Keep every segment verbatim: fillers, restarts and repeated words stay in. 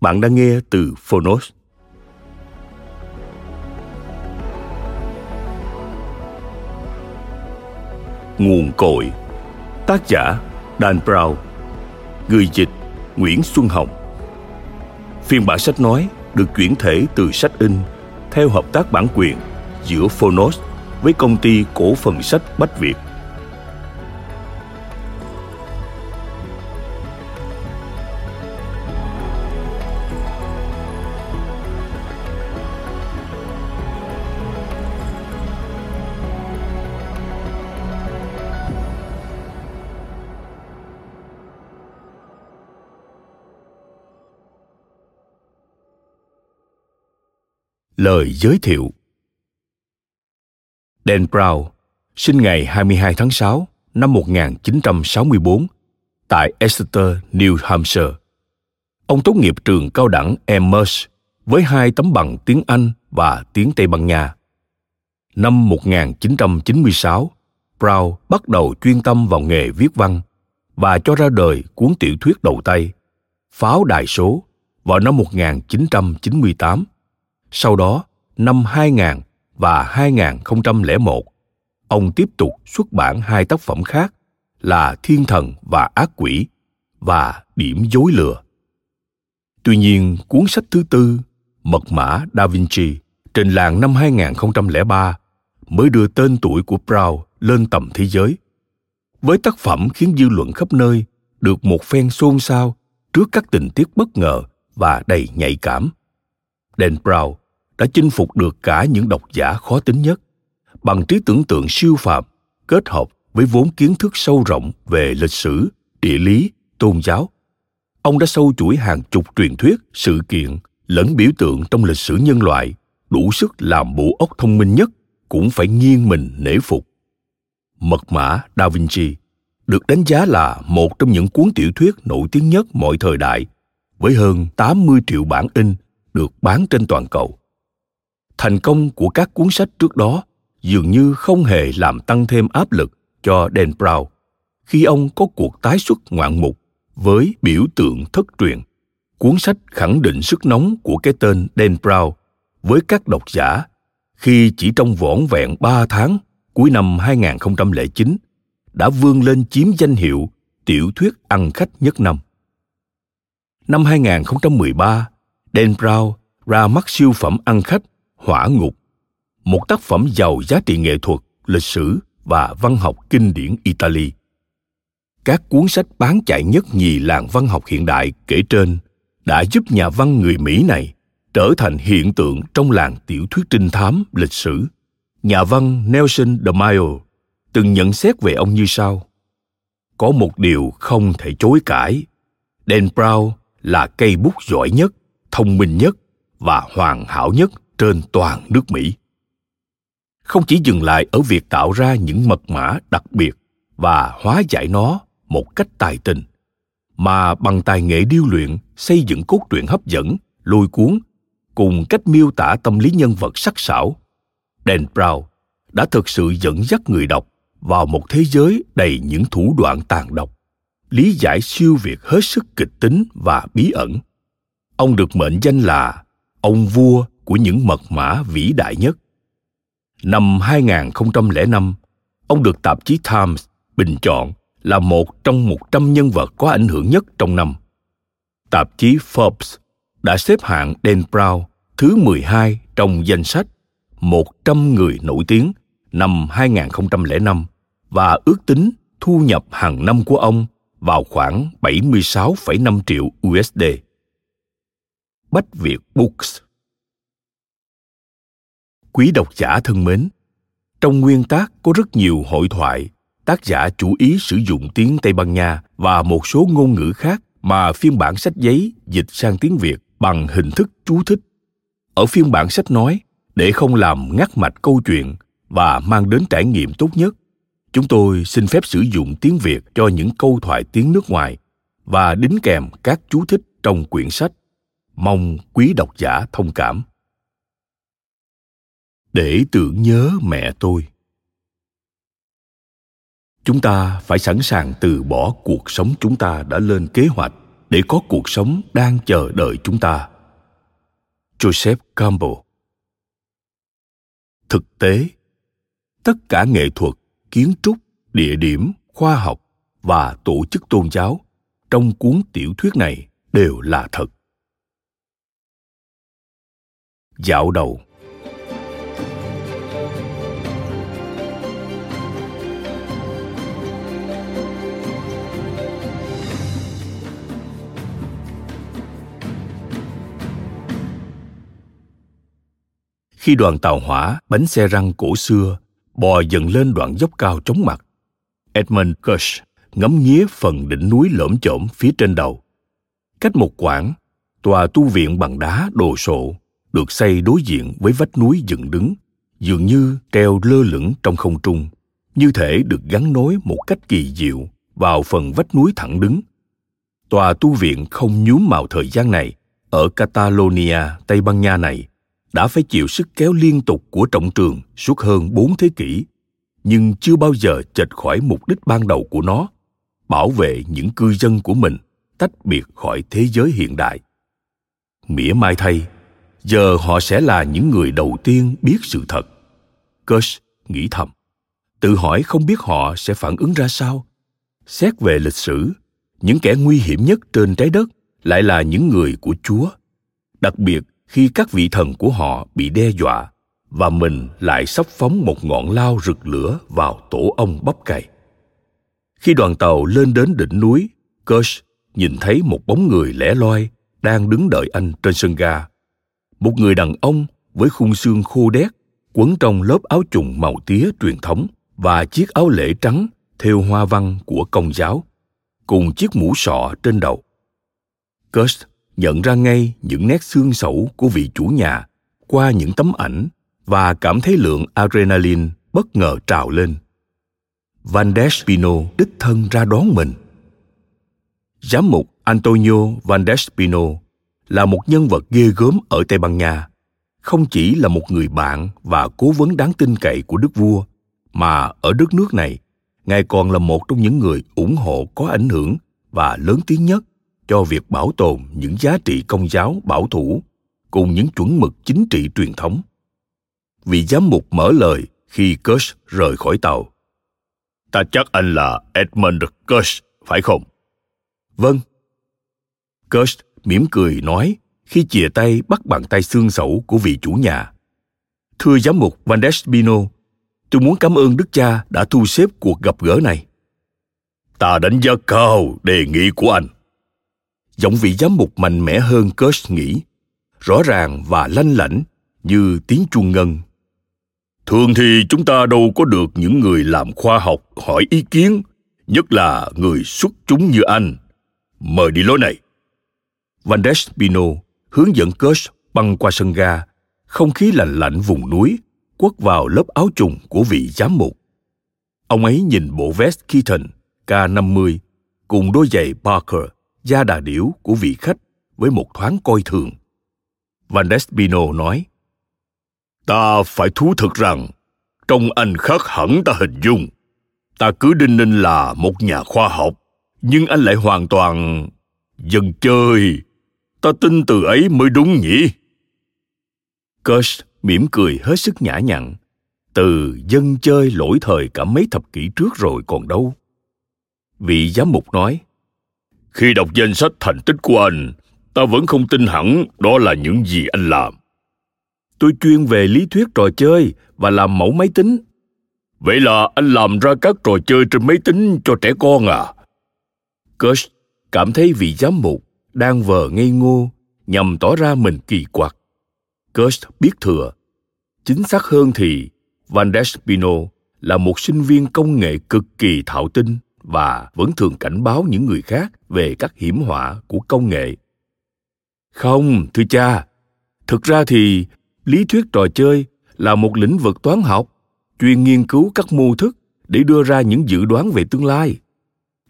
Bạn đang nghe từ Phonos. Nguồn cội. Tác giả Dan Brown. Người dịch Nguyễn Xuân Hồng. Phiên bản sách nói được chuyển thể từ sách in theo hợp tác bản quyền giữa Phonos với công ty cổ phần sách Bách Việt. Lời giới thiệu. Dan Brown sinh ngày hai mươi hai tháng sáu năm một nghìn chín trăm sáu mươi tư tại Exeter, New Hampshire. Ông tốt nghiệp trường cao đẳng Emerson với hai tấm bằng tiếng Anh và tiếng Tây Ban Nha. Năm một nghìn chín trăm chín mươi sáu, Brown bắt đầu chuyên tâm vào nghề viết văn và cho ra đời cuốn tiểu thuyết đầu tay Pháo đài số vào năm một nghìn chín trăm chín mươi tám. Sau đó, năm hai nghìn và hai nghìn không trăm lẻ một, ông tiếp tục xuất bản hai tác phẩm khác là Thiên thần và Ác quỷ và Điểm dối lừa. Tuy nhiên, cuốn sách thứ tư, Mật mã Da Vinci, trình làng năm hai nghìn không trăm lẻ ba, mới đưa tên tuổi của Brown lên tầm thế giới, với tác phẩm khiến dư luận khắp nơi được một phen xôn xao trước các tình tiết bất ngờ và đầy nhạy cảm. Dan Brown đã chinh phục được cả những độc giả khó tính nhất bằng trí tưởng tượng siêu phàm kết hợp với vốn kiến thức sâu rộng về lịch sử, địa lý, tôn giáo. Ông đã sâu chuỗi hàng chục truyền thuyết, sự kiện lẫn biểu tượng trong lịch sử nhân loại, đủ sức làm bộ óc thông minh nhất cũng phải nghiêng mình nể phục. Mật mã Da Vinci được đánh giá là một trong những cuốn tiểu thuyết nổi tiếng nhất mọi thời đại, với hơn tám mươi triệu bản in được bán trên toàn cầu. Thành công của các cuốn sách trước đó dường như không hề làm tăng thêm áp lực cho Dan Brown khi ông có cuộc tái xuất ngoạn mục với Biểu tượng thất truyền. Cuốn sách khẳng định sức nóng của cái tên Dan Brown với các độc giả khi chỉ trong vỏn vẹn ba tháng cuối năm hai nghìn không trăm lẻ chín đã vươn lên chiếm danh hiệu tiểu thuyết ăn khách nhất năm. Năm hai nghìn không trăm mười ba, Dan Brown ra mắt siêu phẩm ăn khách Hỏa ngục, một tác phẩm giàu giá trị nghệ thuật, lịch sử và văn học kinh điển Italy. Các cuốn sách bán chạy nhất nhì làng văn học hiện đại kể trên đã giúp nhà văn người Mỹ này trở thành hiện tượng trong làng tiểu thuyết trinh thám lịch sử. Nhà văn Nelson DeMille từng nhận xét về ông như sau: "Có một điều không thể chối cãi, Dan Brown là cây bút giỏi nhất, thông minh nhất và hoàn hảo nhất trên toàn nước Mỹ." Không chỉ dừng lại ở việc tạo ra những mật mã đặc biệt và hóa giải nó một cách tài tình, mà bằng tài nghệ điêu luyện xây dựng cốt truyện hấp dẫn, lôi cuốn cùng cách miêu tả tâm lý nhân vật sắc sảo, Dan Brown đã thực sự dẫn dắt người đọc vào một thế giới đầy những thủ đoạn tàn độc, lý giải siêu việt hết sức kịch tính và bí ẩn. Ông được mệnh danh là ông vua của những mật mã vĩ đại nhất. Năm hai nghìn không trăm lẻ năm, ông được tạp chí Times bình chọn là một trong một trăm nhân vật có ảnh hưởng nhất trong năm. Tạp chí Forbes đã xếp hạng Dan Brown thứ mười hai trong danh sách một trăm người nổi tiếng năm hai nghìn không trăm lẻ năm và ước tính thu nhập hàng năm của ông vào khoảng bảy mươi sáu phẩy năm triệu u ét đê. Bách Việt Books. Quý độc giả thân mến, trong nguyên tác có rất nhiều hội thoại, tác giả chủ ý sử dụng tiếng Tây Ban Nha và một số ngôn ngữ khác mà phiên bản sách giấy dịch sang tiếng Việt bằng hình thức chú thích. Ở phiên bản sách nói, để không làm ngắt mạch câu chuyện và mang đến trải nghiệm tốt nhất, chúng tôi xin phép sử dụng tiếng Việt cho những câu thoại tiếng nước ngoài và đính kèm các chú thích trong quyển sách. Mong quý độc giả thông cảm. Để tưởng nhớ mẹ tôi. Chúng ta phải sẵn sàng từ bỏ cuộc sống chúng ta đã lên kế hoạch để có cuộc sống đang chờ đợi chúng ta. Joseph Campbell. Thực tế, tất cả nghệ thuật, kiến trúc, địa điểm, khoa học và tổ chức tôn giáo trong cuốn tiểu thuyết này đều là thật. Dạo đầu. Khi đoàn tàu hỏa bánh xe răng cổ xưa bò dần lên đoạn dốc cao chóng mặt, Edmond Kirsch ngắm nghía phần đỉnh núi lởm chởm phía trên đầu. Cách một quãng, tòa tu viện bằng đá đồ sộ được xây đối diện với vách núi dựng đứng, dường như treo lơ lửng trong không trung, như thể được gắn nối một cách kỳ diệu vào phần vách núi thẳng đứng. Tòa tu viện không nhuốm màu thời gian này ở Catalonia, Tây Ban Nha này đã phải chịu sức kéo liên tục của trọng trường suốt hơn bốn thế kỷ, nhưng chưa bao giờ chệch khỏi mục đích ban đầu của nó, bảo vệ những cư dân của mình tách biệt khỏi thế giới hiện đại. Mỉa mai thay, giờ họ sẽ là những người đầu tiên biết sự thật. Kirsch nghĩ thầm, tự hỏi không biết họ sẽ phản ứng ra sao. Xét về lịch sử, những kẻ nguy hiểm nhất trên trái đất lại là những người của Chúa, đặc biệt khi các vị thần của họ bị đe dọa và mình lại sắp phóng một ngọn lao rực lửa vào tổ ong bắp cày. Khi đoàn tàu lên đến đỉnh núi, Kirsch nhìn thấy một bóng người lẻ loi đang đứng đợi anh trên sân ga. Một người đàn ông với khung xương khô đét, quấn trong lớp áo chùng màu tía truyền thống và chiếc áo lễ trắng thêu hoa văn của Công giáo, cùng chiếc mũ sọ trên đầu. Kirsch nhận ra ngay những nét xương xẩu của vị chủ nhà qua những tấm ảnh và cảm thấy lượng adrenaline bất ngờ trào lên. Van der Spino đích thân ra đón mình. Giám mục Antonio Van der Spino là một nhân vật ghê gớm ở Tây Ban Nha, không chỉ là một người bạn và cố vấn đáng tin cậy của đức vua, mà ở đất nước này, ngài còn là một trong những người ủng hộ có ảnh hưởng và lớn tiếng nhất cho việc bảo tồn những giá trị Công giáo bảo thủ cùng những chuẩn mực chính trị truyền thống. Vị giám mục mở lời khi Kirsch rời khỏi tàu. Ta chắc anh là Edmond Kirsch, phải không? Vâng. Kirsch mỉm cười nói khi chìa tay bắt bàn tay xương xẩu của vị chủ nhà. Thưa giám mục Van der Spino, tôi muốn cảm ơn đức cha đã thu xếp cuộc gặp gỡ này. Ta đánh giá cao đề nghị của anh. Giọng vị giám mục mạnh mẽ hơn Kirsch nghĩ, rõ ràng và lanh lảnh như tiếng chuông ngân. Thường thì chúng ta đâu có được những người làm khoa học hỏi ý kiến, nhất là người xuất chúng như anh. Mời đi lối này. Van der Spino hướng dẫn Kirsch băng qua sân ga, không khí lạnh lạnh vùng núi quất vào lớp áo trùng của vị giám mục. Ông ấy nhìn bộ vest Keaton K năm mươi cùng đôi giày Parker da đà điểu của vị khách với một thoáng coi thường. Van der Spino nói, ta phải thú thực rằng, trông anh khác hẳn ta hình dung. Ta cứ đinh ninh là một nhà khoa học, nhưng anh lại hoàn toàn dân chơi. Ta tin từ ấy mới đúng nhỉ? Kirsch mỉm cười hết sức nhã nhặn, từ dân chơi lỗi thời cả mấy thập kỷ trước rồi còn đâu. Vị giám mục nói, khi đọc danh sách thành tích của anh, ta vẫn không tin hẳn đó là những gì anh làm. Tôi chuyên về lý thuyết trò chơi và làm mẫu máy tính. Vậy là anh làm ra các trò chơi trên máy tính cho trẻ con à? Kirsch cảm thấy vị giám mục đang vờ ngây ngô nhằm tỏ ra mình kỳ quặc. Kirsch biết thừa. Chính xác hơn thì Van der Spino là một sinh viên công nghệ cực kỳ thạo tin và vẫn thường cảnh báo những người khác về các hiểm họa của công nghệ. Không, thưa cha, thực ra thì lý thuyết trò chơi là một lĩnh vực toán học chuyên nghiên cứu các mô thức để đưa ra những dự đoán về tương lai.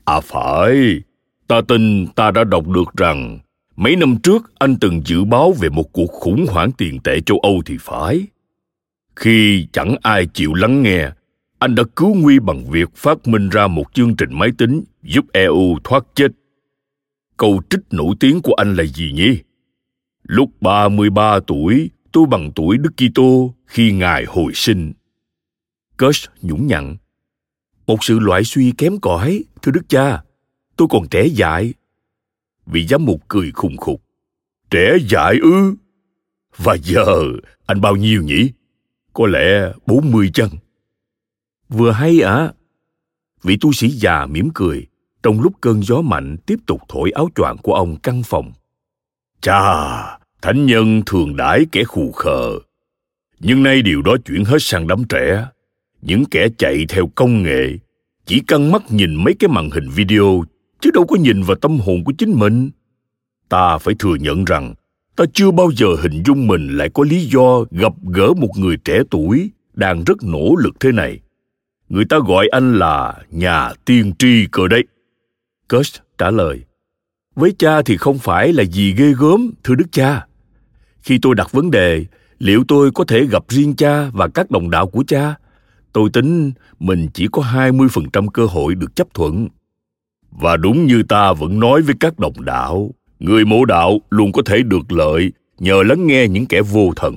À phải, ta tin ta đã đọc được rằng mấy năm trước anh từng dự báo về một cuộc khủng hoảng tiền tệ châu Âu thì phải. Khi chẳng ai chịu lắng nghe, anh đã cứu nguy bằng việc phát minh ra một chương trình máy tính giúp e u thoát chết. Câu trích nổi tiếng của anh là gì nhỉ? Lúc ba mươi ba tuổi, tôi bằng tuổi Đức Kitô khi Ngài hồi sinh. Kirsch nhún nhặn. Một sự loại suy kém cỏi, thưa Đức Cha. Tôi còn trẻ dại. Vị giám mục cười khùng khục. Trẻ dại ư? Và giờ, anh bao nhiêu nhỉ? Có lẽ bốn mươi chăng? Vừa hay ạ. À? Vị tu sĩ già mỉm cười, trong lúc cơn gió mạnh tiếp tục thổi áo choàng của ông căn phòng. Chà, thánh nhân thường đãi kẻ khù khờ. Nhưng nay điều đó chuyển hết sang đám trẻ. Những kẻ chạy theo công nghệ, chỉ căng mắt nhìn mấy cái màn hình video, chứ đâu có nhìn vào tâm hồn của chính mình. Ta phải thừa nhận rằng, ta chưa bao giờ hình dung mình lại có lý do gặp gỡ một người trẻ tuổi đang rất nỗ lực thế này. Người ta gọi anh là nhà tiên tri cơ đấy. Kirsch trả lời, với cha thì không phải là gì ghê gớm, thưa Đức Cha. Khi tôi đặt vấn đề, liệu tôi có thể gặp riêng cha và các đồng đạo của cha, tôi tính mình chỉ có hai mươi phần trăm cơ hội được chấp thuận. Và đúng như ta vẫn nói với các đồng đạo, người mộ đạo luôn có thể được lợi nhờ lắng nghe những kẻ vô thần.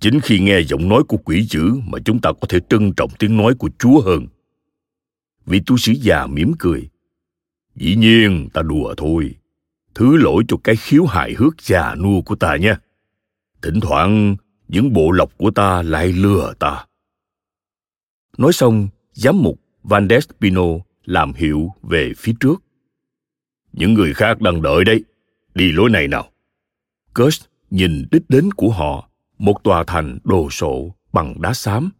Chính khi nghe giọng nói của quỷ dữ mà chúng ta có thể trân trọng tiếng nói của Chúa hơn. Vị tu sĩ già mỉm cười. Dĩ nhiên, ta đùa thôi. Thứ lỗi cho cái khiếu hài hước già nua của ta nha. Thỉnh thoảng, những bộ lọc của ta lại lừa ta. Nói xong, giám mục Van der Spino làm hiệu về phía trước. Những người khác đang đợi đấy. Đi lối này nào. Kirsch nhìn đích đến của họ, một tòa thành đồ sộ bằng đá xám,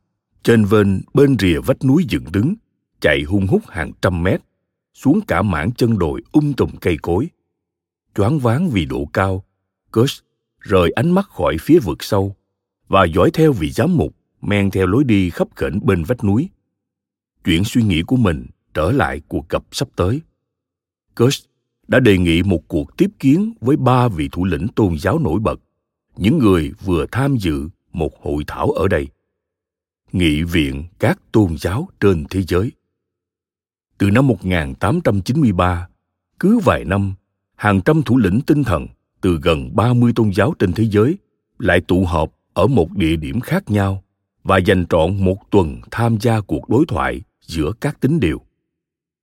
trên vên bên rìa vách núi dựng đứng, chạy hun hút hàng trăm mét, xuống cả mảng chân đồi um tùm cây cối. Choáng váng vì độ cao, Kirsch rời ánh mắt khỏi phía vực sâu và dõi theo vị giám mục men theo lối đi khấp khểnh bên vách núi. Chuyển suy nghĩ của mình trở lại cuộc gặp sắp tới. Kirsch đã đề nghị một cuộc tiếp kiến với ba vị thủ lĩnh tôn giáo nổi bật, những người vừa tham dự một hội thảo ở đây, Nghị viện các tôn giáo trên thế giới. Từ năm một nghìn tám trăm chín mươi ba, cứ vài năm, hàng trăm thủ lĩnh tinh thần từ gần ba mươi tôn giáo trên thế giới lại tụ họp ở một địa điểm khác nhau và dành trọn một tuần tham gia cuộc đối thoại giữa các tín điều.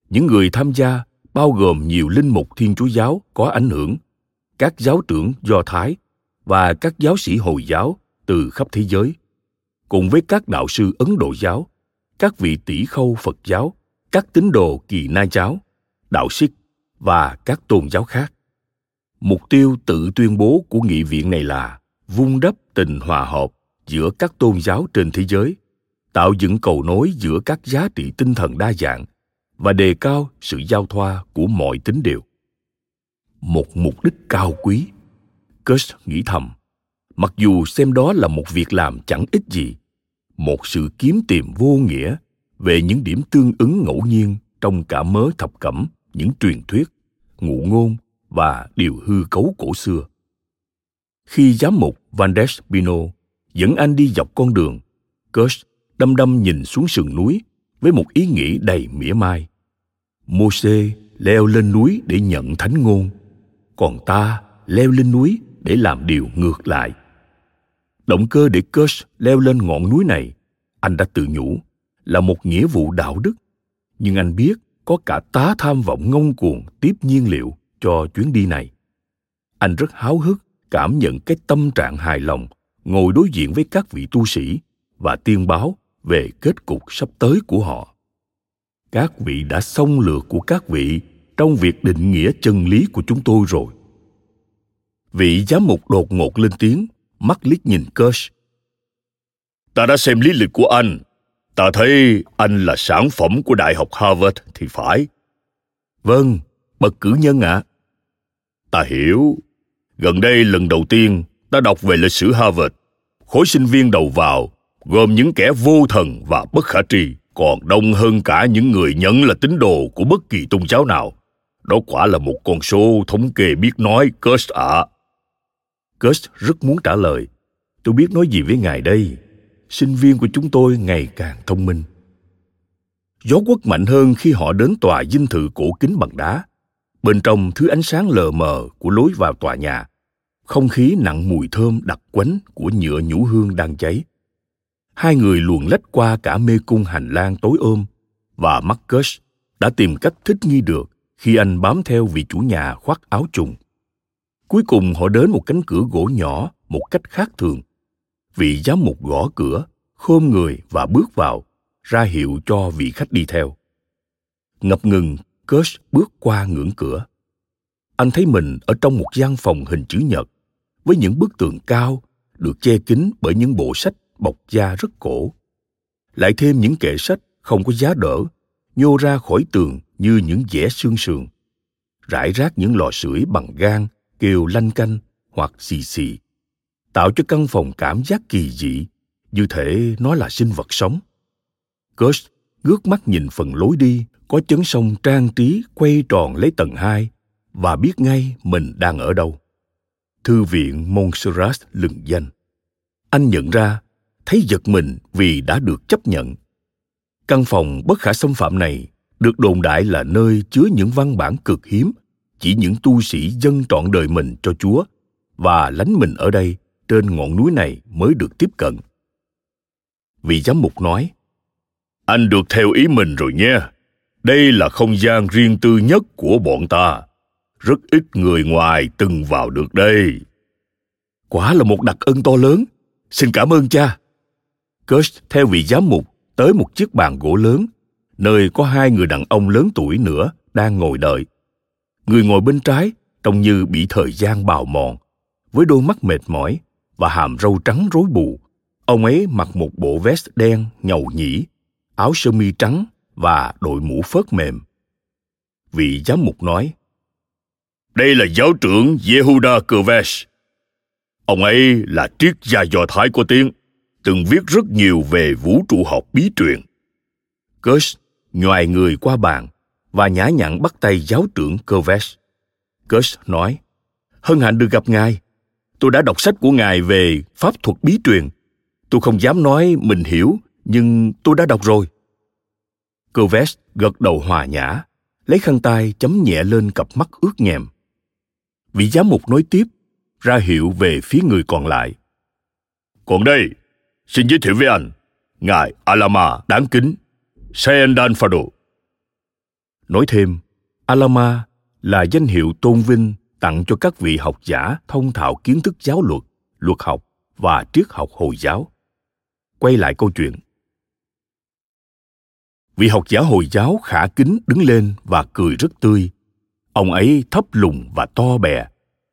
Những người tham gia bao gồm nhiều linh mục Thiên Chúa giáo có ảnh hưởng, các giáo trưởng Do Thái và các giáo sĩ Hồi giáo từ khắp thế giới, cùng với các đạo sư Ấn Độ giáo, các vị tỷ khâu Phật giáo, các tín đồ Kỳ Na giáo, đạo Sikh và các tôn giáo khác. Mục tiêu tự tuyên bố của nghị viện này là vun đắp tình hòa hợp giữa các tôn giáo trên thế giới, tạo dựng cầu nối giữa các giá trị tinh thần đa dạng và đề cao sự giao thoa của mọi tín điều. Một mục đích cao quý, Kirsch nghĩ thầm, mặc dù xem đó là một việc làm chẳng ích gì, một sự kiếm tìm vô nghĩa về những điểm tương ứng ngẫu nhiên trong cả mớ thập cẩm những truyền thuyết, ngụ ngôn và điều hư cấu cổ xưa. Khi giám mục Van der Spino dẫn anh đi dọc con đường, Kirsch đăm đăm nhìn xuống sườn núi với một ý nghĩ đầy mỉa mai. Môsê leo lên núi để nhận thánh ngôn, còn ta leo lên núi để làm điều ngược lại. Động cơ để Kirsch leo lên ngọn núi này Anh đã tự nhủ là một nghĩa vụ đạo đức, nhưng anh biết có cả tá tham vọng ngông cuồng tiếp nhiên liệu cho chuyến đi này. Anh rất háo hức cảm nhận cái tâm trạng hài lòng ngồi đối diện với các vị tu sĩ và tiên báo về kết cục sắp tới của họ. Các vị đã xong lượt của các vị trong việc định nghĩa chân lý của chúng tôi rồi. Vị giám mục đột ngột lên tiếng, mắt liếc nhìn Kirsch. Ta đã xem lý lịch của anh. Ta thấy anh là sản phẩm của Đại học Harvard thì phải. Vâng, bậc cử nhân ạ. À. Ta hiểu. Gần đây lần đầu tiên ta đọc về lịch sử Harvard. Khối sinh viên đầu vào gồm những kẻ vô thần và bất khả tri, còn đông hơn cả những người nhận là tín đồ của bất kỳ tôn giáo nào. Đó quả là một con số thống kê biết nói, Kirsch ạ. À. Kirsch rất muốn trả lời. Tôi biết nói gì với ngài đây. Sinh viên của chúng tôi ngày càng thông minh. Gió quất mạnh hơn khi họ đến tòa dinh thự cổ kính bằng đá. Bên trong thứ ánh sáng lờ mờ của lối vào tòa nhà. Không khí nặng mùi thơm đặc quánh của nhựa nhũ hương đang cháy. Hai người luồn lách qua cả mê cung hành lang tối ôm, và mắt Kirsch đã tìm cách thích nghi được khi anh bám theo vị chủ nhà khoác áo trùng. Cuối cùng họ đến một cánh cửa gỗ nhỏ một cách khác thường. Vị giám mục gõ cửa, khom người và bước vào, ra hiệu cho vị khách đi theo. Ngập ngừng, Kirsch bước qua ngưỡng cửa. Anh thấy mình ở trong một gian phòng hình chữ nhật, với những bức tường cao, được che kín bởi những bộ sách bọc da rất cổ. Lại thêm những kệ sách không có giá đỡ, nhô ra khỏi tường như những vẽ xương sườn. Rải rác những lò sưởi bằng gang, kêu lanh canh hoặc xì xì, tạo cho căn phòng cảm giác kỳ dị, như thể nó là sinh vật sống. Kirsch ngước mắt nhìn phần lối đi có chấn sông trang trí quay tròn lấy tầng hai và biết ngay mình đang ở đâu. Thư viện Montserrat lừng danh. Anh nhận ra, thấy giật mình vì đã được chấp nhận. Căn phòng bất khả xâm phạm này được đồn đại là nơi chứa những văn bản cực hiếm, chỉ những tu sĩ dâng trọn đời mình cho Chúa, và lánh mình ở đây trên ngọn núi này mới được tiếp cận. Vị giám mục nói, anh được theo ý mình rồi nhé. Đây là không gian riêng tư nhất của bọn ta. Rất ít người ngoài từng vào được đây. Quả là một đặc ân to lớn. Xin cảm ơn cha. Kirsch theo vị giám mục tới một chiếc bàn gỗ lớn, nơi có hai người đàn ông lớn tuổi nữa đang ngồi đợi. Người ngồi bên trái trông như bị thời gian bào mòn, với đôi mắt mệt mỏi và hàm râu trắng rối bù. Ông ấy mặc một bộ vest đen nhầu nhĩ, áo sơ mi trắng và đội mũ phớt mềm. Vị giám mục nói, đây là giáo trưởng Yehuda Cervès. Ông ấy là triết gia Do Thái có tiếng, từng viết rất nhiều về vũ trụ học bí truyền. Kirsch nhoài người qua bàn và nhã nhặn bắt tay giáo trưởng Cervès. Kirsch nói, hân hạnh được gặp ngài. Tôi đã đọc sách của ngài về pháp thuật bí truyền. Tôi không dám nói mình hiểu, nhưng tôi đã đọc rồi. Cervès gật đầu hòa nhã, lấy khăn tay chấm nhẹ lên cặp mắt ướt nhèm. Vị giám mục nói tiếp, ra hiệu về phía người còn lại. Còn đây, xin giới thiệu với anh, ngài Alama đáng kính, Seyandan Phado. Nói thêm, Alama là danh hiệu tôn vinh tặng cho các vị học giả thông thạo kiến thức giáo luật, luật học và triết học Hồi giáo. Quay lại câu chuyện. Vị học giả Hồi giáo khả kính đứng lên và cười rất tươi. Ông ấy thấp lùn và to bè,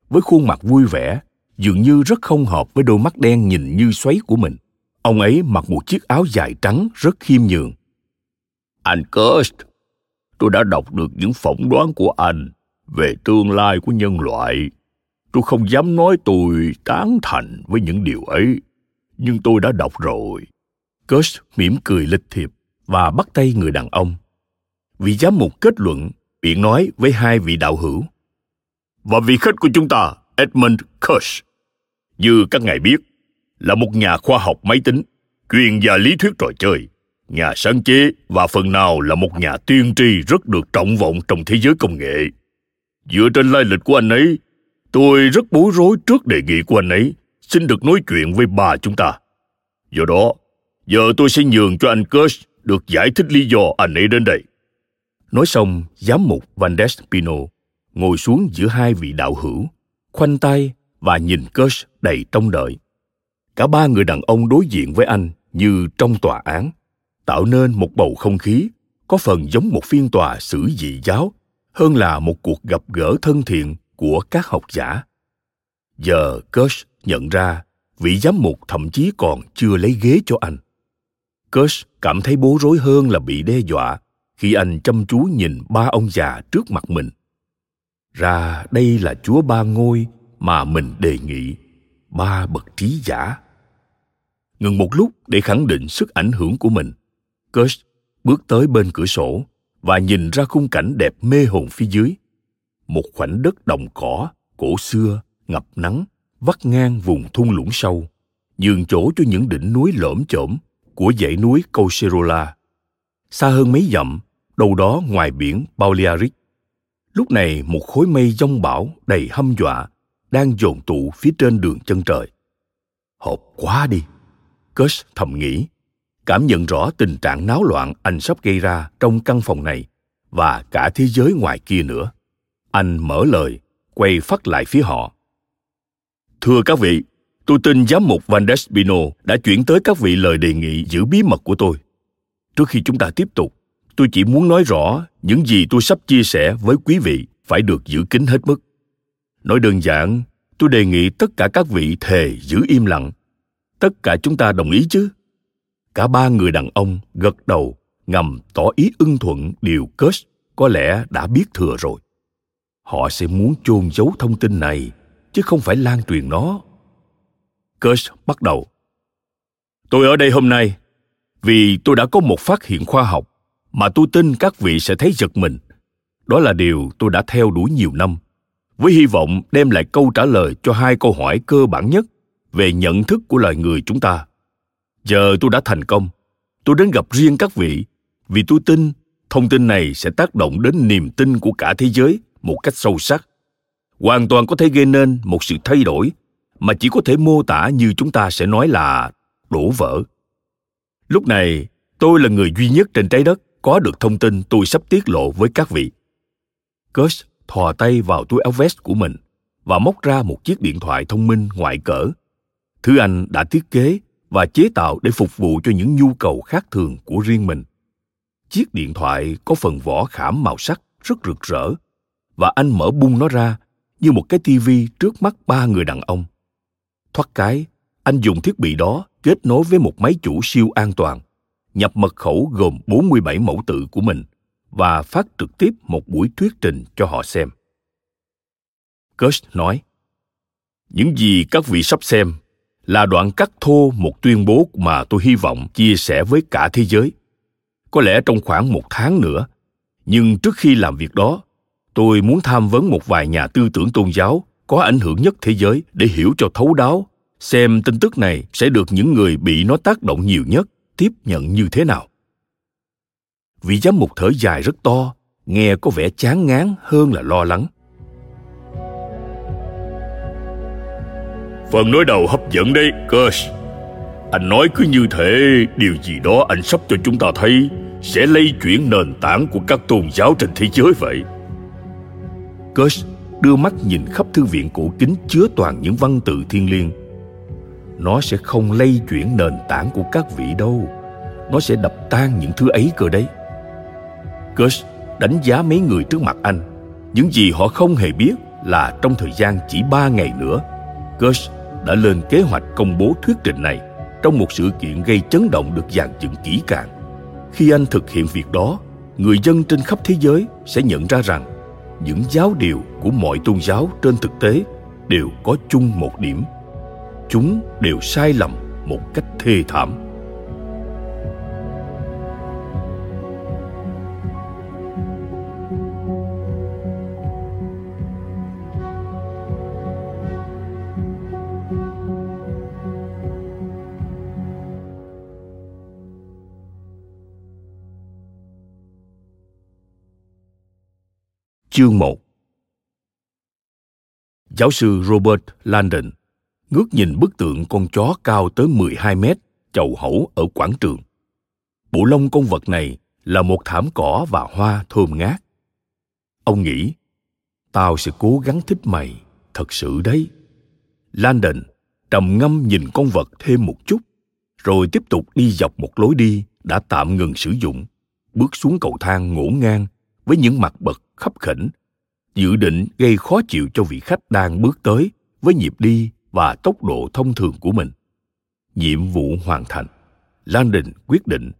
với khuôn mặt vui vẻ, dường như rất không hợp với đôi mắt đen nhìn như xoáy của mình. Ông ấy mặc một chiếc áo dài trắng rất khiêm nhường. Anh Kirsch, tôi đã đọc được những phỏng đoán của anh về tương lai của nhân loại. Tôi không dám nói tôi tán thành với những điều ấy, nhưng tôi đã đọc rồi. Kirsch mỉm cười lịch thiệp và bắt tay người đàn ông. Vị giám mục kết luận, miệng nói với hai vị đạo hữu. Và vị khách của chúng ta, Edmond Kirsch, như các ngài biết, là một nhà khoa học máy tính, chuyên gia lý thuyết trò chơi, nhà sáng chế và phần nào là một nhà tiên tri rất được trọng vọng trong thế giới công nghệ. Dựa trên lai lịch của anh ấy, tôi rất bối rối trước đề nghị của anh ấy xin được nói chuyện với bà chúng ta. Do đó, Giờ tôi sẽ nhường cho anh Kirsch được giải thích lý do anh ấy đến đây. Nói xong, giám mục Van des Pino ngồi xuống giữa hai vị đạo hữu, khoanh tay và nhìn Kirsch đầy trông đợi. Cả ba người đàn ông đối diện với anh như trong tòa án, tạo nên một bầu không khí có phần giống một phiên tòa xử dị giáo hơn là một cuộc gặp gỡ thân thiện của các học giả. Giờ Kirsch nhận ra vị giám mục thậm chí còn chưa lấy ghế cho anh. Kirsch cảm thấy bối rối hơn là bị đe dọa khi anh chăm chú nhìn ba ông già trước mặt mình. Ra đây là Chúa Ba Ngôi mà mình đề nghị, ba bậc trí giả. Ngừng một lúc để khẳng định sức ảnh hưởng của mình, Kirsch bước tới bên cửa sổ và nhìn ra khung cảnh đẹp mê hồn phía dưới. Một khoảnh đất đồng cỏ, cổ xưa, ngập nắng, vắt ngang vùng thung lũng sâu, nhường chỗ cho những đỉnh núi lởm chởm của dãy núi Collserola. Xa hơn mấy dặm, đâu đó ngoài biển Balearic, lúc này một khối mây giông bão đầy hăm dọa đang dồn tụ phía trên đường chân trời. Hộp quá đi, Kirsch thầm nghĩ, cảm nhận rõ tình trạng náo loạn anh sắp gây ra trong căn phòng này và cả thế giới ngoài kia nữa. Anh mở lời, quay phắt lại phía họ. Thưa các vị, tôi tin giám mục Van des Pino đã chuyển tới các vị lời đề nghị giữ bí mật của tôi. Trước khi chúng ta tiếp tục, tôi chỉ muốn nói rõ những gì tôi sắp chia sẻ với quý vị phải được giữ kín hết mức. Nói đơn giản, tôi đề nghị tất cả các vị thề giữ im lặng. Tất cả chúng ta đồng ý chứ? Cả ba người đàn ông gật đầu, ngầm tỏ ý ưng thuận điều Kirsch có lẽ đã biết thừa rồi. Họ sẽ muốn chôn giấu thông tin này, chứ không phải lan truyền nó. Kirsch bắt đầu. Tôi ở đây hôm nay vì tôi đã có một phát hiện khoa học mà tôi tin các vị sẽ thấy giật mình. Đó là điều tôi đã theo đuổi nhiều năm, với hy vọng đem lại câu trả lời cho hai câu hỏi cơ bản nhất về nhận thức của loài người chúng ta. Giờ tôi đã thành công. Tôi đến gặp riêng các vị vì tôi tin thông tin này sẽ tác động đến niềm tin của cả thế giới một cách sâu sắc, hoàn toàn có thể gây nên một sự thay đổi mà chỉ có thể mô tả như chúng ta sẽ nói là đổ vỡ. Lúc này, tôi là người duy nhất trên trái đất có được thông tin tôi sắp tiết lộ với các vị. Kirsch thò tay vào túi áo vest của mình và móc ra một chiếc điện thoại thông minh ngoại cỡ, thứ anh đã thiết kế và chế tạo để phục vụ cho những nhu cầu khác thường của riêng mình. Chiếc điện thoại có phần vỏ khảm màu sắc rất rực rỡ, và anh mở bung nó ra như một cái tivi trước mắt ba người đàn ông. Thoát cái, anh dùng thiết bị đó kết nối với một máy chủ siêu an toàn, nhập mật khẩu gồm bốn mươi bảy mẫu tự của mình và phát trực tiếp một buổi thuyết trình cho họ xem. Kirsch nói, những gì các vị sắp xem là đoạn cắt thô một tuyên bố mà tôi hy vọng chia sẻ với cả thế giới. Có lẽ trong khoảng một tháng nữa, nhưng trước khi làm việc đó, tôi muốn tham vấn một vài nhà tư tưởng tôn giáo có ảnh hưởng nhất thế giới để hiểu cho thấu đáo xem tin tức này sẽ được những người bị nó tác động nhiều nhất tiếp nhận như thế nào. Vị giám mục thở dài rất to, nghe có vẻ chán ngán hơn là lo lắng. Phần nói đầu hấp dẫn đấy, Kirsch. Anh nói cứ như thế, điều gì đó anh sắp cho chúng ta thấy sẽ lay chuyển nền tảng của các tôn giáo trên thế giới vậy. Kirsch đưa mắt nhìn khắp thư viện cổ kính chứa toàn những văn tự thiêng liêng. Nó sẽ không lay chuyển nền tảng của các vị đâu. Nó sẽ đập tan những thứ ấy cơ đấy. Kirsch đánh giá mấy người trước mặt anh. Những gì họ không hề biết là trong thời gian chỉ ba ngày nữa, Kirsch đã lên kế hoạch công bố thuyết trình này trong một sự kiện gây chấn động được dàn dựng kỹ càng. Khi anh thực hiện việc đó, người dân trên khắp thế giới sẽ nhận ra rằng những giáo điều của mọi tôn giáo trên thực tế đều có chung một điểm. Chúng đều sai lầm một cách thê thảm. Chương một. Giáo sư Robert Langdon ngước nhìn bức tượng con chó cao tới mười hai mét chầu hẩu ở quảng trường. Bộ lông con vật này là một thảm cỏ và hoa thơm ngát. Ông nghĩ, tao sẽ cố gắng thích mày, thật sự đấy. Langdon trầm ngâm nhìn con vật thêm một chút, rồi tiếp tục đi dọc một lối đi đã tạm ngừng sử dụng, bước xuống cầu thang ngổn ngang với những mặt bậc khấp khỉnh, dự định gây khó chịu cho vị khách đang bước tới với nhịp đi và tốc độ thông thường của mình. Nhiệm vụ hoàn thành, Langdon quyết định,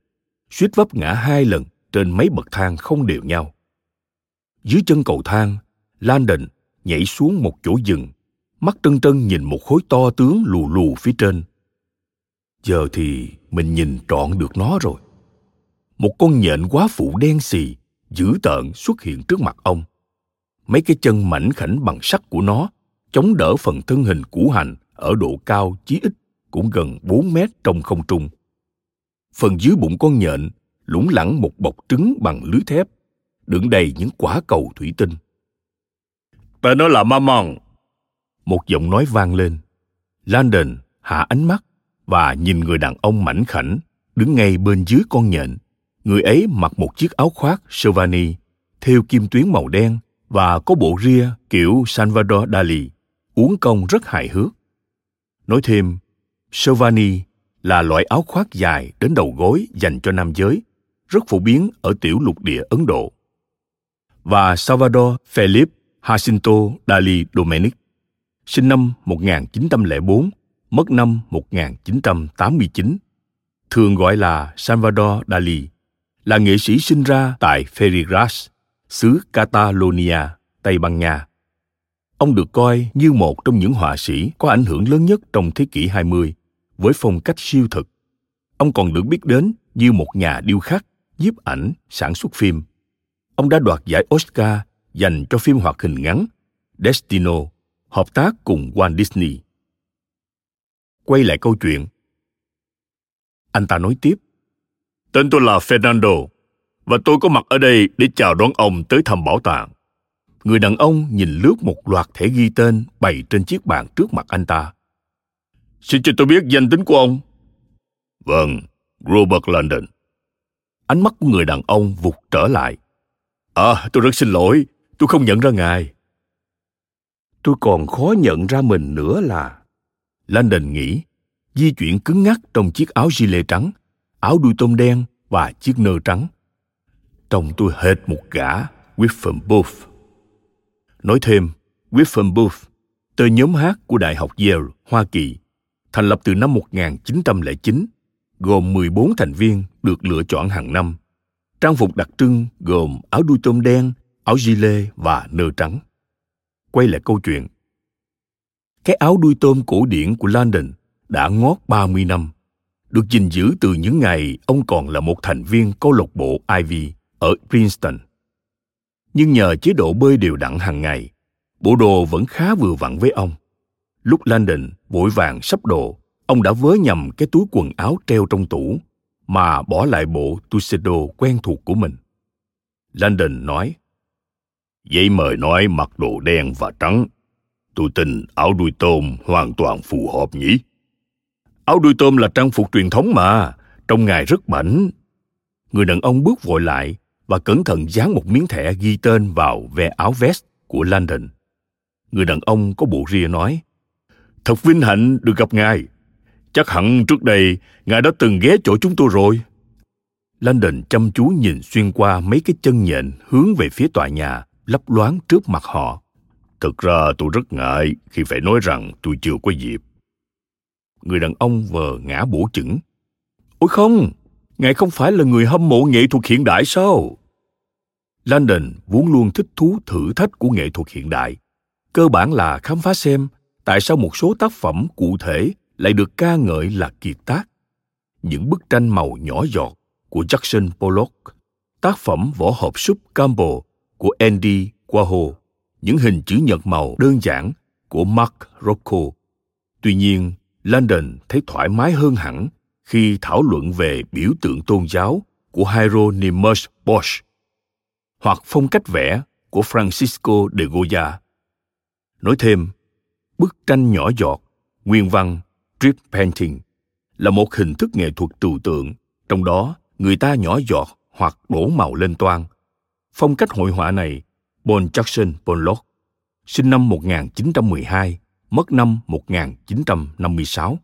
suýt vấp ngã hai lần trên mấy bậc thang không đều nhau. Dưới chân cầu thang, Langdon nhảy xuống một chỗ dừng, mắt trân trân nhìn một khối to tướng lù lù phía trên. Giờ thì mình nhìn trọn được nó rồi. Một con nhện quá phụ đen xì, dữ tợn xuất hiện trước mặt ông. Mấy cái chân mảnh khảnh bằng sắt của nó chống đỡ phần thân hình củ hành ở độ cao chí ít cũng gần bốn mét trong không trung. Phần dưới bụng con nhện lủng lẳng một bọc trứng bằng lưới thép, đựng đầy những quả cầu thủy tinh. Tên nó là Mammon. Một giọng nói vang lên. Langdon hạ ánh mắt và nhìn người đàn ông mảnh khảnh đứng ngay bên dưới con nhện. Người ấy mặc một chiếc áo khoác Savani, thêu kim tuyến màu đen và có bộ ria kiểu Salvador Dalí, uốn cong rất hài hước. Nói thêm, Savani là loại áo khoác dài đến đầu gối dành cho nam giới, rất phổ biến ở tiểu lục địa Ấn Độ. Và Salvador Felipe Jacinto Dalí Domènech, sinh năm một nghìn chín trăm lẻ bốn, mất năm một nghìn chín trăm tám mươi chín, thường gọi là Salvador Dalí, là nghệ sĩ sinh ra tại Figueras, xứ Catalonia, Tây Ban Nha. Ông được coi như một trong những họa sĩ có ảnh hưởng lớn nhất trong thế kỷ hai mươi, với phong cách siêu thực. Ông còn được biết đến như một nhà điêu khắc, nhiếp ảnh, sản xuất phim. Ông đã đoạt giải Oscar dành cho phim hoạt hình ngắn Destino, hợp tác cùng Walt Disney. Quay lại câu chuyện. Anh ta nói tiếp. Tên tôi là Fernando, và tôi có mặt ở đây để chào đón ông tới thăm bảo tàng. Người đàn ông nhìn lướt một loạt thẻ ghi tên bày trên chiếc bàn trước mặt anh ta. Xin cho tôi biết danh tính của ông. Vâng, Robert Langdon. Ánh mắt của người đàn ông vụt trở lại. À, tôi rất xin lỗi, tôi không nhận ra ngài. Tôi còn khó nhận ra mình nữa là... Langdon nghĩ, di chuyển cứng ngắc trong chiếc áo gilet trắng, áo đuôi tôm đen và chiếc nơ trắng. Trông tôi hệt một gã Wyetham Booth. Nói thêm, Wyetham Booth, tờ nhóm hát của Đại học Yale, Hoa Kỳ, thành lập từ năm một nghìn chín trăm lẻ chín, gồm mười bốn thành viên được lựa chọn hàng năm. Trang phục đặc trưng gồm áo đuôi tôm đen, áo gilet và nơ trắng. Quay lại câu chuyện. Cái áo đuôi tôm cổ điển của Langdon đã ngót ba mươi năm, được gìn giữ từ những ngày ông còn là một thành viên câu lạc bộ Ivy ở Princeton. Nhưng nhờ chế độ bơi đều đặn hàng ngày, bộ đồ vẫn khá vừa vặn với ông. Lúc Langdon vội vàng sắp đồ, ông đã vớ nhầm cái túi quần áo treo trong tủ mà bỏ lại bộ tuxedo quen thuộc của mình. Langdon nói, giấy mời nói mặc đồ đen và trắng. Tôi tin áo đuôi tôm hoàn toàn phù hợp nhỉ. Áo đuôi tôm là trang phục truyền thống mà, trông ngài rất bảnh. Người đàn ông bước vội lại và cẩn thận dán một miếng thẻ ghi tên vào ve áo vest của Langdon. Người đàn ông có bộ ria nói, thật vinh hạnh được gặp ngài. Chắc hẳn trước đây ngài đã từng ghé chỗ chúng tôi rồi. Langdon chăm chú nhìn xuyên qua mấy cái chân nhện hướng về phía tòa nhà lấp loáng trước mặt họ. Thực ra tôi rất ngại khi phải nói rằng tôi chưa có dịp. Người đàn ông vờ ngã bổ chững. Ôi không, ngài không phải là người hâm mộ nghệ thuật hiện đại sao? Langdon vốn luôn thích thú thử thách của nghệ thuật hiện đại, cơ bản là khám phá xem tại sao một số tác phẩm cụ thể lại được ca ngợi là kiệt tác. Những bức tranh màu nhỏ giọt của Jackson Pollock, tác phẩm vỏ hộp súp Campbell của Andy Warhol, những hình chữ nhật màu đơn giản của Mark Rothko. Tuy nhiên, Langdon thấy thoải mái hơn hẳn khi thảo luận về biểu tượng tôn giáo của Hieronymus Bosch hoặc phong cách vẽ của Francisco de Goya. Nói thêm, bức tranh nhỏ giọt, nguyên văn, drip painting, là một hình thức nghệ thuật trừu tượng, trong đó người ta nhỏ giọt hoặc đổ màu lên toan. Phong cách hội họa này, Paul Jackson Pollock, sinh năm một nghìn chín trăm mười hai, mất năm một nghìn chín trăm năm mươi sáu.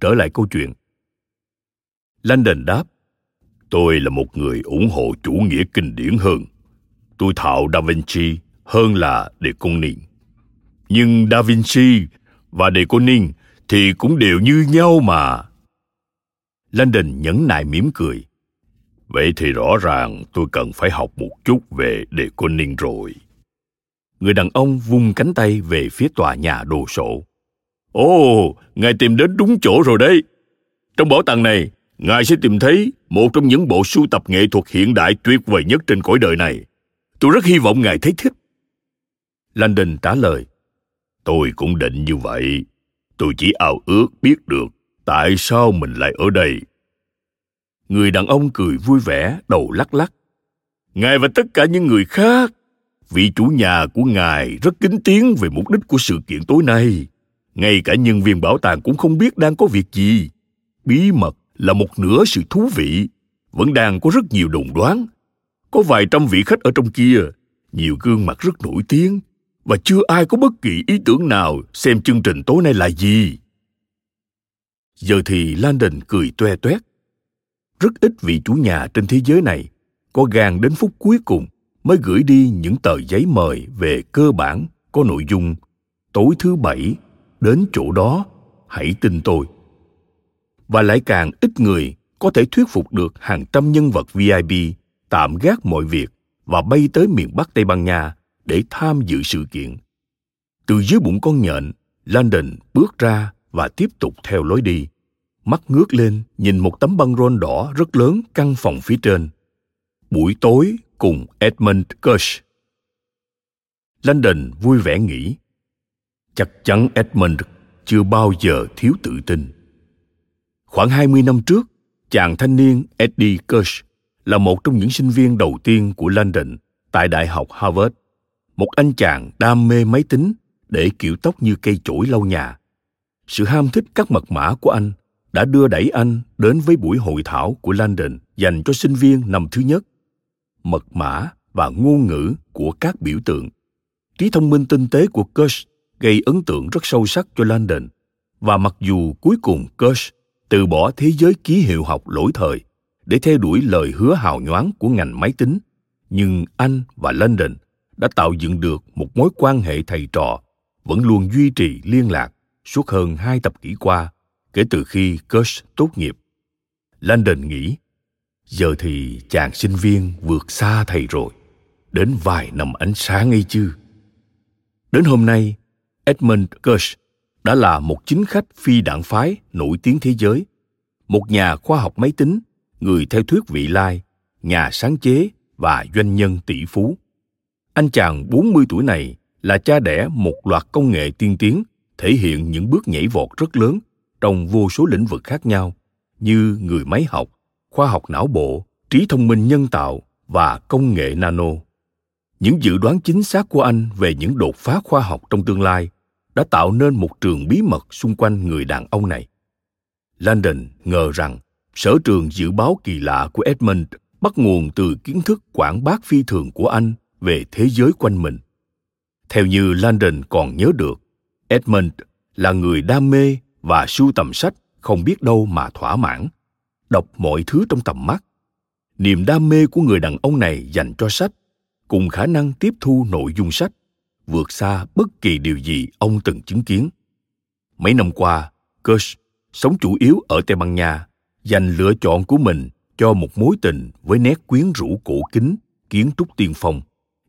Trở lại câu chuyện. Langdon đáp, tôi là một người ủng hộ chủ nghĩa kinh điển hơn. Tôi thạo Da Vinci hơn là de Kooning. Nhưng Da Vinci và de Kooning thì cũng đều như nhau mà. Langdon nhẫn nại mỉm cười. Vậy thì rõ ràng tôi cần phải học một chút về de Kooning rồi. Người đàn ông vung cánh tay về phía tòa nhà đồ sộ. Ồ, ngài tìm đến đúng chỗ rồi đấy. Trong bảo tàng này, ngài sẽ tìm thấy một trong những bộ sưu tập nghệ thuật hiện đại tuyệt vời nhất trên cõi đời này. Tôi rất hy vọng ngài thấy thích. Langdon trả lời, tôi cũng định như vậy. Tôi chỉ ao ước biết được tại sao mình lại ở đây. Người đàn ông cười vui vẻ, đầu lắc lắc. Ngài và tất cả những người khác, vị chủ nhà của ngài rất kín tiếng về mục đích của sự kiện tối nay. Ngay cả nhân viên bảo tàng cũng không biết đang có việc gì. Bí mật là một nửa sự thú vị. Vẫn đang có rất nhiều đồn đoán. Có vài trăm vị khách ở trong kia, nhiều gương mặt rất nổi tiếng, và chưa ai có bất kỳ ý tưởng nào xem chương trình tối nay là gì. Giờ thì Langdon cười toe toét. Rất ít vị chủ nhà trên thế giới này có gan đến phút cuối cùng mới gửi đi những tờ giấy mời về cơ bản có nội dung tối thứ bảy đến chỗ đó, hãy tin tôi. Và lại càng ít người có thể thuyết phục được hàng trăm nhân vật vi ai pi tạm gác mọi việc và bay tới miền Bắc Tây Ban Nha để tham dự sự kiện. Từ dưới bụng con nhện, Langdon bước ra và tiếp tục theo lối đi. Mắt ngước lên nhìn một tấm băng rôn đỏ rất lớn căn phòng phía trên. Buổi tối cùng Edmond Kirsch. Langdon vui vẻ nghĩ, chắc chắn Edmond chưa bao giờ thiếu tự tin. Khoảng hai mươi năm trước, chàng thanh niên Eddie Kirsch là một trong những sinh viên đầu tiên của Langdon tại Đại học Harvard. Một anh chàng đam mê máy tính để kiểu tóc như cây chổi lau nhà. Sự ham thích các mật mã của anh đã đưa đẩy anh đến với buổi hội thảo của Langdon dành cho sinh viên năm thứ nhất. Mật mã và ngôn ngữ của các biểu tượng. Trí thông minh tinh tế của Kirsch gây ấn tượng rất sâu sắc cho Langdon, và mặc dù cuối cùng Kirsch từ bỏ thế giới ký hiệu học lỗi thời để theo đuổi lời hứa hào nhoáng của ngành máy tính, nhưng anh và Langdon đã tạo dựng được một mối quan hệ thầy trò vẫn luôn duy trì liên lạc suốt hơn hai thập kỷ qua kể từ khi Kirsch tốt nghiệp. Langdon nghĩ, giờ thì chàng sinh viên vượt xa thầy rồi, đến vài năm ánh sáng ấy chứ. Đến hôm nay, Edmond Kirsch đã là một chính khách phi đảng phái nổi tiếng thế giới, một nhà khoa học máy tính, người theo thuyết vị lai, nhà sáng chế và doanh nhân tỷ phú. Anh chàng bốn mươi tuổi này là cha đẻ một loạt công nghệ tiên tiến, thể hiện những bước nhảy vọt rất lớn trong vô số lĩnh vực khác nhau như người máy học, khoa học não bộ, trí thông minh nhân tạo và công nghệ nano. Những dự đoán chính xác của anh về những đột phá khoa học trong tương lai đã tạo nên một trường bí mật xung quanh người đàn ông này. Langdon ngờ rằng sở trường dự báo kỳ lạ của Edmond bắt nguồn từ kiến thức quảng bác phi thường của anh về thế giới quanh mình. Theo như Langdon còn nhớ được, Edmond là người đam mê và sưu tầm sách không biết đâu mà thỏa mãn, đọc mọi thứ trong tầm mắt. Niềm đam mê của người đàn ông này dành cho sách, cùng khả năng tiếp thu nội dung sách, vượt xa bất kỳ điều gì ông từng chứng kiến. Mấy năm qua, Kirsch sống chủ yếu ở Tây Ban Nha, dành lựa chọn của mình cho một mối tình với nét quyến rũ cổ kính, kiến trúc tiên phong,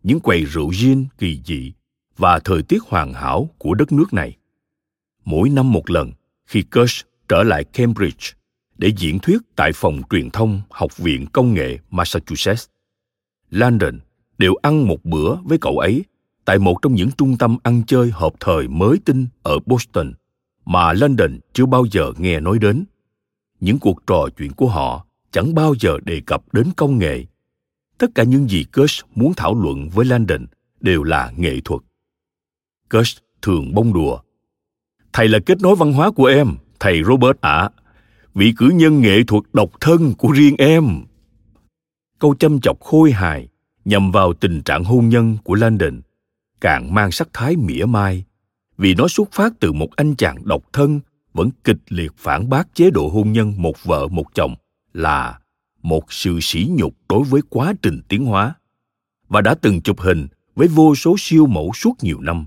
những quầy rượu gin kỳ dị và thời tiết hoàn hảo của đất nước này. Mỗi năm một lần, khi Kirsch trở lại Cambridge để diễn thuyết tại phòng truyền thông Học viện Công nghệ Massachusetts, Langdon đều ăn một bữa với cậu ấy tại một trong những trung tâm ăn chơi hợp thời mới tinh ở Boston mà Langdon chưa bao giờ nghe nói đến. Những cuộc trò chuyện của họ chẳng bao giờ đề cập đến công nghệ. Tất cả những gì Kirsch muốn thảo luận với Langdon đều là nghệ thuật. Kirsch thường bông đùa. Thầy là kết nối văn hóa của em, thầy Robert ạ. À. vị cử nhân nghệ thuật độc thân của riêng em. Câu châm chọc khôi hài nhằm vào tình trạng hôn nhân của Langdon càng mang sắc thái mỉa mai, vì nó xuất phát từ một anh chàng độc thân vẫn kịch liệt phản bác chế độ hôn nhân một vợ một chồng là một sự sỉ nhục đối với quá trình tiến hóa, và đã từng chụp hình với vô số siêu mẫu suốt nhiều năm.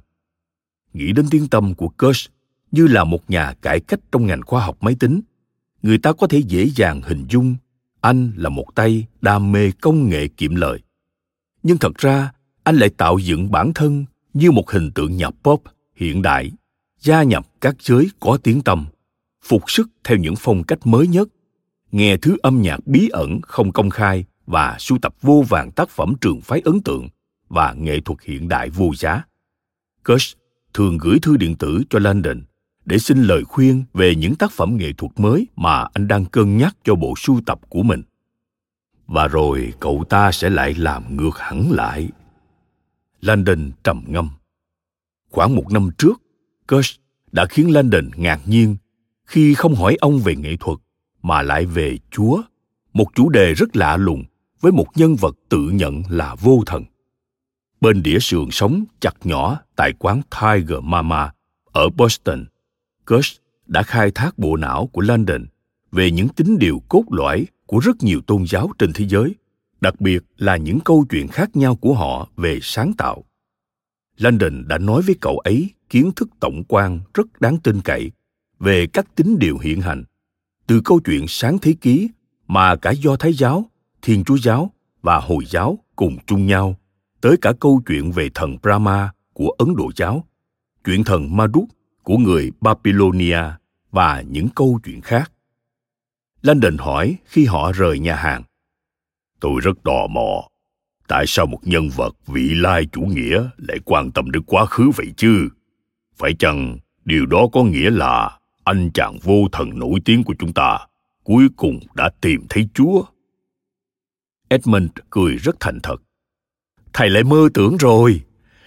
Nghĩ đến tiếng tăm của Kirsch như là một nhà cải cách trong ngành khoa học máy tính, người ta có thể dễ dàng hình dung anh là một tay đam mê công nghệ kiệm lời. Nhưng thật ra, anh lại tạo dựng bản thân như một hình tượng nhà pop hiện đại, gia nhập các giới có tiếng tăm, phục sức theo những phong cách mới nhất, nghe thứ âm nhạc bí ẩn không công khai và sưu tập vô vàn tác phẩm trường phái ấn tượng và nghệ thuật hiện đại vô giá. Kirsch thường gửi thư điện tử cho Langdon để xin lời khuyên về những tác phẩm nghệ thuật mới mà anh đang cân nhắc cho bộ sưu tập của mình. Và rồi cậu ta sẽ lại làm ngược hẳn lại. Langdon trầm ngâm. Khoảng một năm trước, Kirsch đã khiến Langdon ngạc nhiên khi không hỏi ông về nghệ thuật mà lại về Chúa, một chủ đề rất lạ lùng với một nhân vật tự nhận là vô thần. Bên đĩa sườn sống chặt nhỏ tại quán Tiger Mama ở Boston, Kirsch đã khai thác bộ não của Langdon về những tín điều cốt lõi của rất nhiều tôn giáo trên thế giới, đặc biệt là những câu chuyện khác nhau của họ về sáng tạo. Langdon đã nói với cậu ấy kiến thức tổng quan rất đáng tin cậy về các tín điều hiện hành, từ câu chuyện sáng thế ký mà cả Do Thái giáo, Thiên Chúa giáo và Hồi giáo cùng chung nhau, tới cả câu chuyện về thần Brahma của Ấn Độ giáo, chuyện thần Marduk của người Babylonia và những câu chuyện khác. Langdon hỏi khi họ rời nhà hàng: "Tôi rất tò mò, tại sao một nhân vật vị lai chủ nghĩa lại quan tâm đến quá khứ vậy chứ? Phải chăng điều đó có nghĩa là anh chàng vô thần nổi tiếng của chúng ta cuối cùng đã tìm thấy Chúa?" Edmond cười rất thành thật. "Thầy lại mơ tưởng rồi.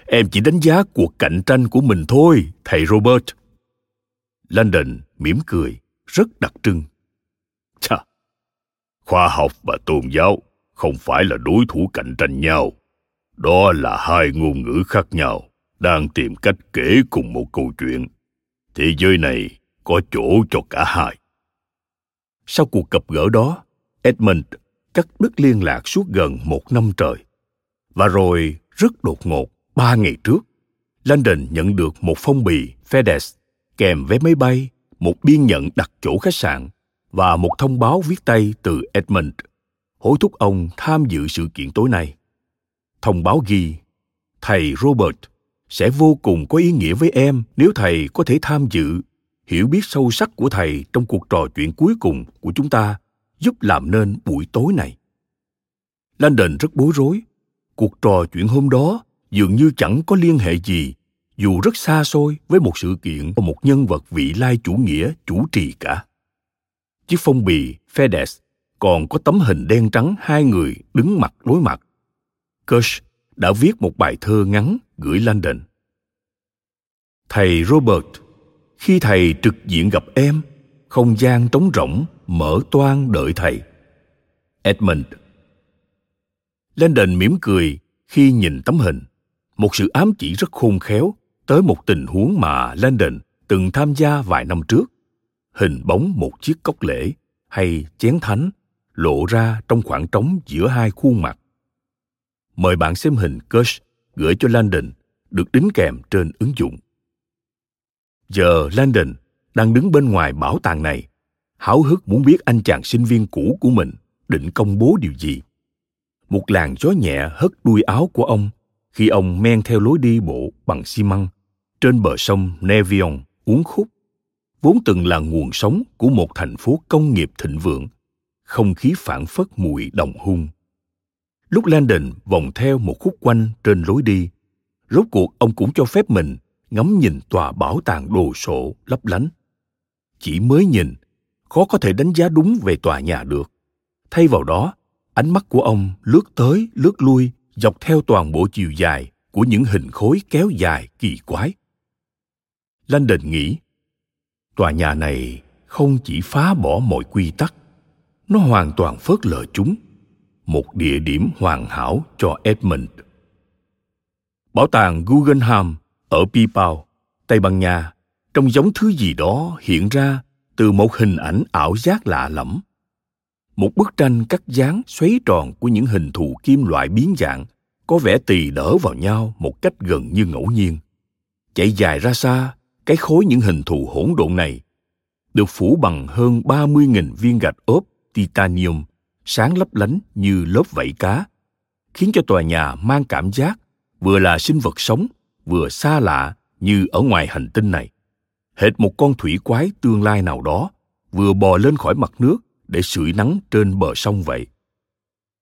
Em chỉ đánh giá cuộc cạnh tranh của mình thôi, thầy Robert." Langdon mỉm cười, rất đặc trưng. "Chà, khoa học và tôn giáo không phải là đối thủ cạnh tranh nhau. Đó là hai ngôn ngữ khác nhau, đang tìm cách kể cùng một câu chuyện. Thế giới này có chỗ cho cả hai." Sau cuộc gặp gỡ đó, Edmond cắt đứt liên lạc suốt gần một năm trời. Và rồi, rất đột ngột, ba ngày trước, Langdon nhận được một phong bì FedEx kèm vé máy bay, một biên nhận đặt chỗ khách sạn và một thông báo viết tay từ Edmond, hối thúc ông tham dự sự kiện tối nay. Thông báo ghi: "Thầy Robert sẽ vô cùng có ý nghĩa với em nếu thầy có thể tham dự. Hiểu biết sâu sắc của thầy trong cuộc trò chuyện cuối cùng của chúng ta giúp làm nên buổi tối này." Langdon rất bối rối. Cuộc trò chuyện hôm đó dường như chẳng có liên hệ gì, dù rất xa xôi, với một sự kiện và một nhân vật vị lai chủ nghĩa chủ trì cả. Chiếc phong bì FedEx còn có tấm hình đen trắng hai người đứng mặt đối mặt. Kirsch đã viết một bài thơ ngắn gửi Langdon: "Thầy Robert, khi thầy trực diện gặp em, không gian trống rỗng mở toang đợi thầy. Edmond." Langdon mỉm cười khi nhìn tấm hình, một sự ám chỉ rất khôn khéo tới một tình huống mà Langdon từng tham gia vài năm trước. Hình bóng một chiếc cốc lễ hay chén thánh lộ ra trong khoảng trống giữa hai khuôn mặt. Mời bạn xem hình Kirsch gửi cho Langdon được đính kèm trên ứng dụng. Giờ Langdon đang đứng bên ngoài bảo tàng này, háo hức muốn biết anh chàng sinh viên cũ của mình định công bố điều gì. Một làn gió nhẹ hất đuôi áo của ông khi ông men theo lối đi bộ bằng xi măng trên bờ sông Nevion uốn khúc, vốn từng là nguồn sống của một thành phố công nghiệp thịnh vượng, không khí phảng phất mùi đồng hung. Lúc Langdon vòng theo một khúc quanh trên lối đi, rốt cuộc ông cũng cho phép mình ngắm nhìn tòa bảo tàng đồ sộ lấp lánh. Chỉ mới nhìn, khó có thể đánh giá đúng về tòa nhà được. Thay vào đó, ánh mắt của ông lướt tới lướt lui dọc theo toàn bộ chiều dài của những hình khối kéo dài kỳ quái. Langdon nghĩ, tòa nhà này không chỉ phá bỏ mọi quy tắc, nó hoàn toàn phớt lờ chúng, một địa điểm hoàn hảo cho Edmond. Bảo tàng Guggenheim ở Bilbao, Tây Ban Nha, trong giống thứ gì đó hiện ra từ một hình ảnh ảo giác lạ lẫm. Một bức tranh cắt dáng xoáy tròn của những hình thù kim loại biến dạng có vẻ tì đỡ vào nhau một cách gần như ngẫu nhiên. Chạy dài ra xa, cái khối những hình thù hỗn độn này được phủ bằng hơn ba mươi nghìn viên gạch ốp titanium sáng lấp lánh như lớp vảy cá, khiến cho tòa nhà mang cảm giác vừa là sinh vật sống, vừa xa lạ như ở ngoài hành tinh này. Hệt một con thủy quái tương lai nào đó vừa bò lên khỏi mặt nước để sưởi nắng trên bờ sông vậy.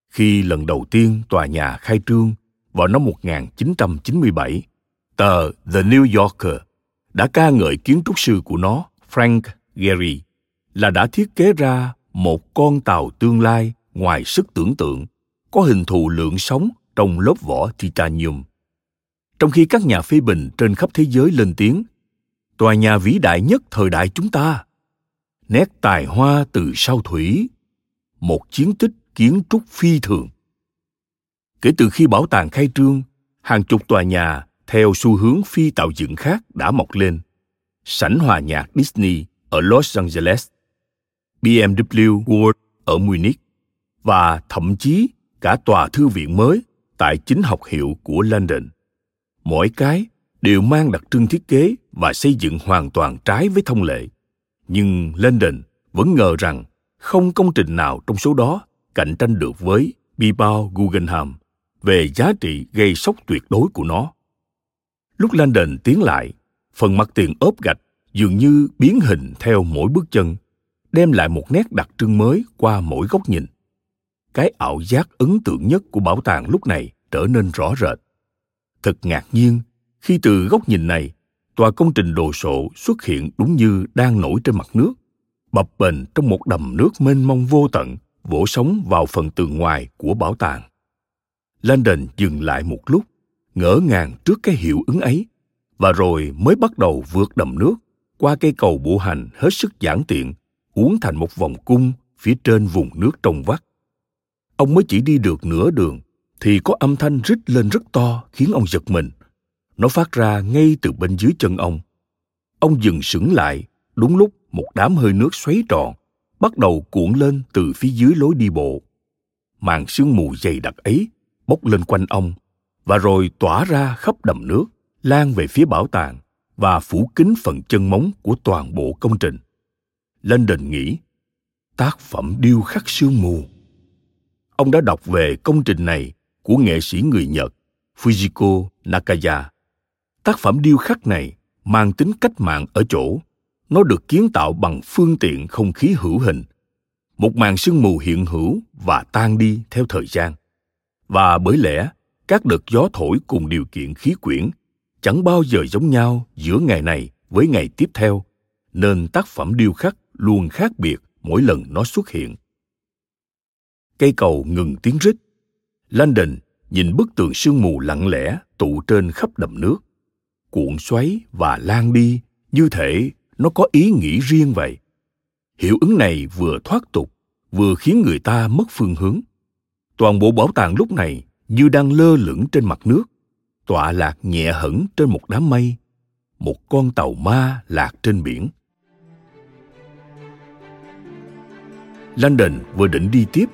Khi lần đầu tiên tòa nhà khai trương vào năm một nghìn chín trăm chín mươi bảy, tờ The New Yorker đã ca ngợi kiến trúc sư của nó, Frank Gehry, là đã thiết kế ra một con tàu tương lai ngoài sức tưởng tượng, có hình thù lượng sóng trong lớp vỏ titanium. Trong khi các nhà phê bình trên khắp thế giới lên tiếng, tòa nhà vĩ đại nhất thời đại chúng ta, nét tài hoa từ sao thủy, một chiến tích kiến trúc phi thường. Kể từ khi bảo tàng khai trương, hàng chục tòa nhà theo xu hướng phi tạo dựng khác đã mọc lên. Sảnh hòa nhạc Disney ở Los Angeles, bê em vê World ở Munich, và thậm chí cả tòa thư viện mới tại chính học hiệu của London. Mỗi cái đều mang đặc trưng thiết kế và xây dựng hoàn toàn trái với thông lệ. Nhưng London vẫn ngờ rằng không công trình nào trong số đó cạnh tranh được với Bilbao Guggenheim về giá trị gây sốc tuyệt đối của nó. Lúc London tiến lại, phần mặt tiền ốp gạch dường như biến hình theo mỗi bước chân, đem lại một nét đặc trưng mới qua mỗi góc nhìn. Cái ảo giác ấn tượng nhất của bảo tàng lúc này trở nên rõ rệt. Thật ngạc nhiên khi từ góc nhìn này, tòa công trình đồ sộ xuất hiện đúng như đang nổi trên mặt nước, bập bềnh trong một đầm nước mênh mông vô tận, vỗ sóng vào phần tường ngoài của bảo tàng. Landon dừng lại một lúc, ngỡ ngàng trước cái hiệu ứng ấy, và rồi mới bắt đầu vượt đầm nước qua cây cầu bộ hành hết sức giản tiện, uốn thành một vòng cung phía trên vùng nước trong vắt. Ông mới chỉ đi được nửa đường thì có âm thanh rít lên rất to khiến ông giật mình. Nó phát ra ngay từ bên dưới chân ông. Ông dừng sững lại đúng lúc một đám hơi nước xoáy tròn bắt đầu cuộn lên từ phía dưới lối đi bộ. Màn sương mù dày đặc ấy bốc lên quanh ông và rồi tỏa ra khắp đầm nước, lan về phía bảo tàng và phủ kín phần chân móng của toàn bộ công trình. Landon nghĩ, tác phẩm điêu khắc sương mù. Ông đã đọc về công trình này của nghệ sĩ người Nhật Fujiko Nakaya. Tác phẩm điêu khắc này mang tính cách mạng ở chỗ nó được kiến tạo bằng phương tiện không khí hữu hình. Một màn sương mù hiện hữu và tan đi theo thời gian. Và bởi lẽ, các đợt gió thổi cùng điều kiện khí quyển chẳng bao giờ giống nhau giữa ngày này với ngày tiếp theo, nên tác phẩm điêu khắc luôn khác biệt mỗi lần nó xuất hiện. Cây cầu ngừng tiếng rít. Landon nhìn bức tường sương mù lặng lẽ tụ trên khắp đầm nước, cuộn xoáy và lan đi như thể nó có ý nghĩ riêng vậy. Hiệu ứng này vừa thoát tục, vừa khiến người ta mất phương hướng. Toàn bộ bảo tàng lúc này như đang lơ lửng trên mặt nước, tọa lạc nhẹ hẳn trên một đám mây, một con tàu ma lạc trên biển. Landon vừa định đi tiếp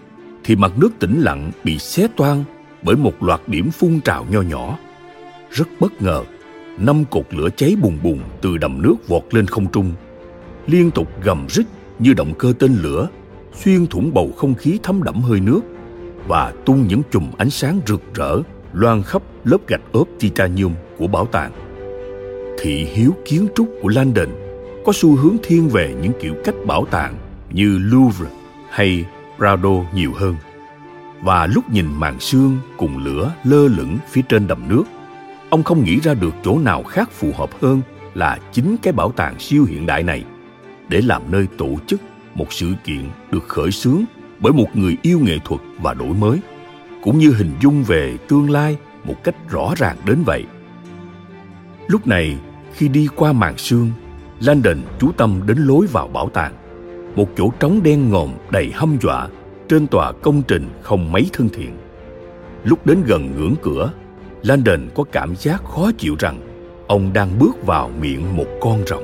thì mặt nước tĩnh lặng bị xé toang bởi một loạt điểm phun trào nho nhỏ. Rất bất ngờ, năm cột lửa cháy bùng bùng từ đầm nước vọt lên không trung, liên tục gầm rít như động cơ tên lửa, xuyên thủng bầu không khí thấm đẫm hơi nước và tung những chùm ánh sáng rực rỡ loang khắp lớp gạch ốp titanium của bảo tàng. Thị hiếu kiến trúc của Landon có xu hướng thiên về những kiểu cách bảo tàng như Louvre hay Prado nhiều hơn. Và lúc nhìn màn sương cùng lửa lơ lửng phía trên đầm nước, ông không nghĩ ra được chỗ nào khác phù hợp hơn là chính cái bảo tàng siêu hiện đại này để làm nơi tổ chức một sự kiện được khởi xướng bởi một người yêu nghệ thuật và đổi mới, cũng như hình dung về tương lai một cách rõ ràng đến vậy. Lúc này, khi đi qua màn sương, Landon chú tâm đến lối vào bảo tàng. một chỗ trống đen ngòm đầy hăm dọa trên tòa công trình không mấy thân thiện. Lúc đến gần ngưỡng cửa, Langdon có cảm giác khó chịu rằng ông đang bước vào miệng một con rồng.